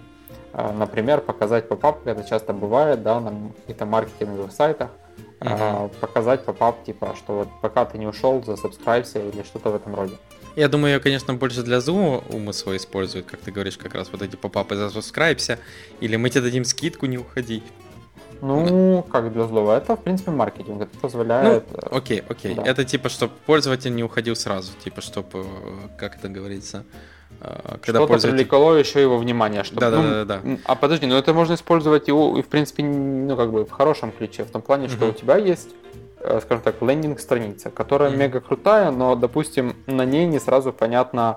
Например, показать попап, это часто бывает, да, на каких-то маркетинговых сайтах. Uh-huh. Показать попап, типа, что вот пока ты не ушел, засабскрайбься или что-то в этом роде. Я думаю, ее, конечно, больше для зума умысла используют, как ты говоришь, как раз вот эти попапы «засубскрайбься», или «мы тебе дадим скидку, не уходи». Ну, да. Как для злого, это, в принципе, маркетинг, это позволяет... Ну, окей, окей, да. Это типа, чтобы пользователь не уходил сразу, типа, чтобы, как это говорится... Когда что-то пользователь... привлекло еще его внимание. Чтобы... Да, да, да, да, да. А подожди, ну это можно использовать и, в принципе, ну как бы в хорошем ключе, в том плане, что mm-hmm. у тебя есть... скажем так, лендинг-страница, которая mm-hmm. мега крутая, но, допустим, на ней не сразу понятно,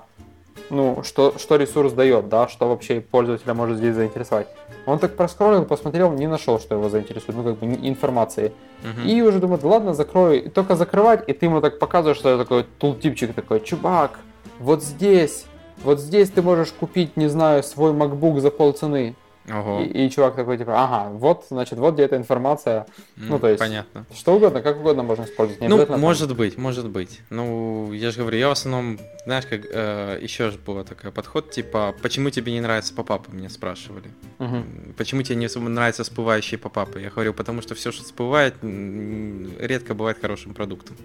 ну, что, что ресурс дает, да, что вообще пользователя может здесь заинтересовать. Он так проскроллил, посмотрел, не нашел, что его заинтересует, ну, как бы информации. Mm-hmm. И уже думает, ладно, закрою, и только закрывать, и ты ему так показываешь, что такой тултипчик такой, чувак, вот здесь, вот здесь ты можешь купить, не знаю, свой MacBook за полцены. Ого. И, и чувак такой, типа, ага, вот, значит, вот где эта информация. Ну, ну то есть, понятно. Что угодно, как угодно можно использовать. Не ну, может там... быть, может быть. Ну, я же говорю, я в основном, знаешь, как э, еще же был такой подход, типа, почему тебе не нравятся попапы, меня спрашивали. Угу. Почему тебе не нравятся всплывающие попапы? Я говорю, потому что все, что всплывает, редко бывает хорошим продуктом.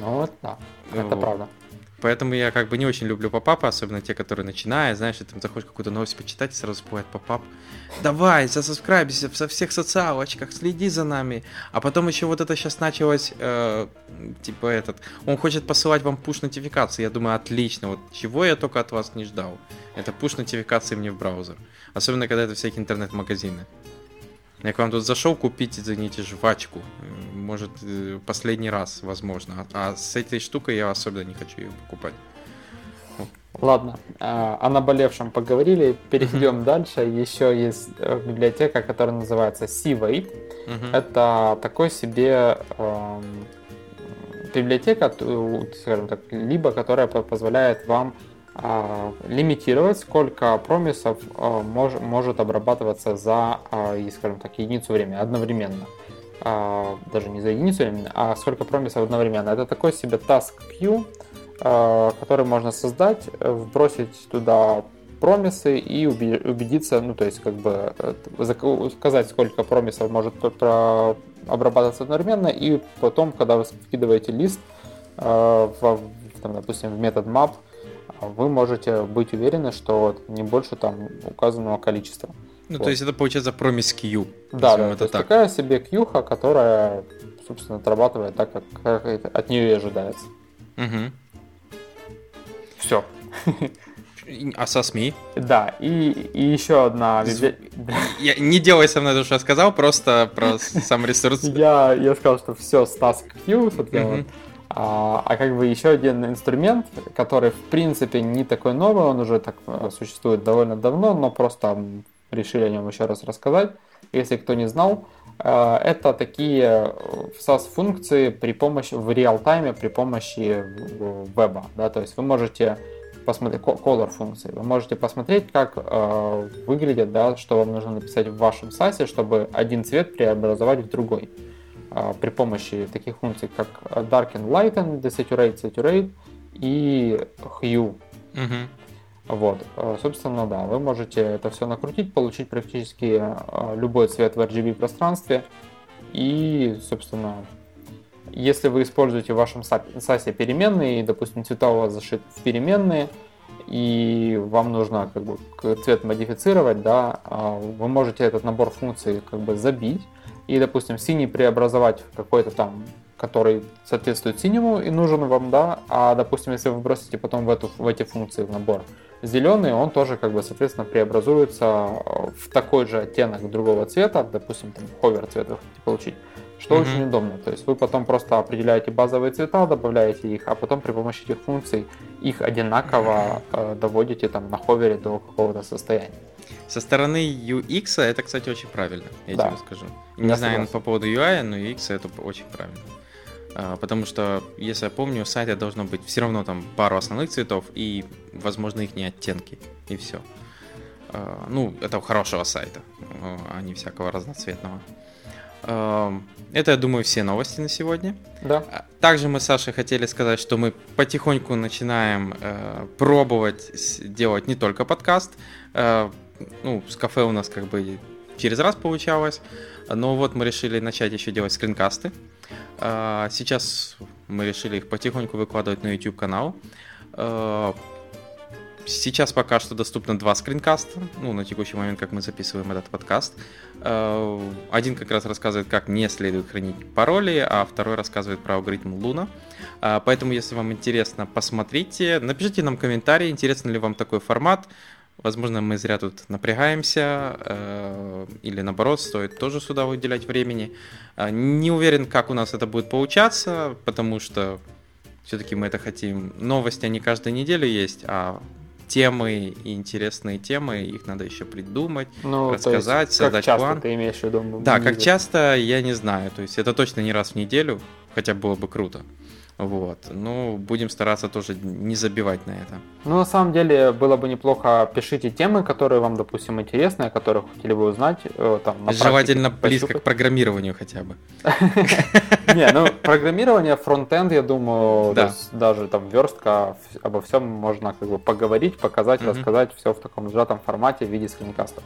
Ну, вот да, это вот. Правда. Поэтому я как бы не очень люблю попапы, особенно те, которые начинают, знаешь, ты там захочешь какую-то новость почитать, и сразу всплывает попап. Давай, засубскрайбься со всех социалочках, следи за нами. А потом еще вот это сейчас началось, э, типа этот, он хочет посылать вам пуш-нотификации. Я думаю, отлично, вот чего я только от вас не ждал. Это пуш-нотификации мне в браузер. Особенно, когда это всякие интернет-магазины. Я к вам тут зашел купить, извините, жвачку. Может, последний раз, возможно. А с этой штукой я особенно не хочу ее покупать. Ладно, о наболевшем поговорили. Перейдем uh-huh. дальше. Еще есть библиотека, которая называется C-Wait. Uh-huh. Это такой себе э, библиотека, скажем так, либо которая позволяет вам лимитировать, сколько промисов мож, может обрабатываться за, скажем так, единицу времени одновременно. Даже не за единицу времени, а сколько промисов одновременно. Это такой себе task queue, который можно создать, вбросить туда промисы и убедиться, ну, то есть, как бы, сказать, сколько промисов может обрабатываться одновременно, и потом, когда вы вкидываете лист, в, там, допустим, в метод map, вы можете быть уверены, что не больше там указанного количества. Ну, вот. То есть это получается промис Q. Да, да, это то есть так. Такая себе Q-ха, которая, собственно, отрабатывает так, как, как от нее и ожидается. Угу. Все. А со СМИ? Да, и, и еще одна... Я, не делай со мной то, что я сказал, просто про сам ресурс. Я, я сказал, что все с task Q, соответственно. Угу. А, а как бы еще один инструмент, который в принципе не такой новый, он уже так существует довольно давно, но просто решили о нем еще раз рассказать, если кто не знал. Это такие сас-функции при помощи, в реал-тайме при помощи веба. Да? То есть вы можете посмотреть, color-функции, вы можете посмотреть, как э, выглядит, да, что вам нужно написать в вашем сасе, чтобы один цвет преобразовать в другой. При помощи таких функций, как Darken, Lighten, Desaturate, Saturate и Hue. Mm-hmm. Вот. Собственно, да, вы можете это все накрутить, получить практически любой цвет в эр джи би пространстве. И, собственно, если вы используете в вашем сасе переменные, допустим, цвета у вас зашиты в переменные, и вам нужно как бы цвет модифицировать, да, вы можете этот набор функций как бы забить. И, допустим, синий преобразовать в какой-то там, который соответствует синему и нужен вам, да. А, допустим, если вы бросите потом в, эту, в эти функции в набор зеленый, он тоже, как бы, соответственно, преобразуется в такой же оттенок другого цвета, допустим, там, ховер цвет вы хотите получить, что mm-hmm. очень удобно. То есть вы потом просто определяете базовые цвета, добавляете их, а потом при помощи этих функций их одинаково mm-hmm. э, доводите там на ховере до какого-то состояния. Со стороны ю экс это, кстати, очень правильно, я да. тебе скажу. Не я знаю согласен. По поводу ю ай, но ю экс это очень правильно. А, потому что, если я помню, у сайта должно быть все равно там пару основных цветов и, возможно, их не оттенки, и все. А, ну, это у хорошего сайта, а не всякого разноцветного. А, это, я думаю, все новости на сегодня. Да. Также мы с Сашей хотели сказать, что мы потихоньку начинаем э, пробовать делать не только подкаст, э, ну, с кафе у нас как бы через раз получалось, но вот мы решили начать еще делать скринкасты. Сейчас мы решили их потихоньку выкладывать на YouTube-канал. Сейчас пока что доступно два скринкаста, ну, на текущий момент, как мы записываем этот подкаст. Один как раз рассказывает, как не следует хранить пароли, а второй рассказывает про алгоритм Луна. Поэтому, если вам интересно, посмотрите, напишите нам комментарий, интересен ли вам такой формат. Возможно, мы зря тут напрягаемся, э, или наоборот, стоит тоже сюда выделять времени. Не уверен, как у нас это будет получаться, потому что все-таки мы это хотим. Новости, они каждую неделю есть, а темы и интересные темы, их надо еще придумать, ну, рассказать, есть, создать план. Как часто ты имеешь в виду? Да, как часто, я не знаю. То есть это точно не раз в неделю, хотя было бы круто. Вот. Ну, будем стараться тоже не забивать на это. Ну, на самом деле, было бы неплохо, пишите темы, которые вам, допустим, интересны, о которых хотели бы узнать. Там, желательно близко к программированию хотя бы. Не, ну, программирование, фронтенд, я думаю, даже там верстка, обо всем можно как бы поговорить, показать, рассказать, все в таком сжатом формате в виде скринкастов.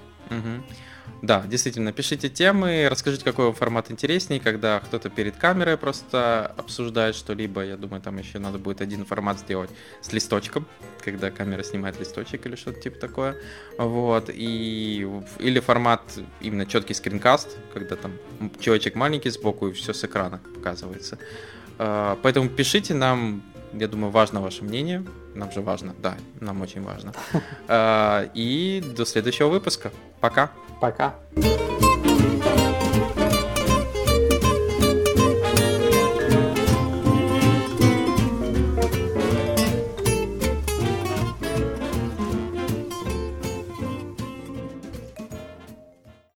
Да, действительно, пишите темы, расскажите, какой вам формат интересней, когда кто-то перед камерой просто обсуждает что-либо. Я думаю, там еще надо будет один формат сделать с листочком, когда камера снимает листочек или что-то типа такое. Вот, и... или формат именно четкий скринкаст, когда там человечек маленький сбоку и все с экрана показывается. Поэтому пишите нам, я думаю, важно ваше мнение. Нам же важно, да, нам очень важно. И до следующего выпуска. Пока. Пока.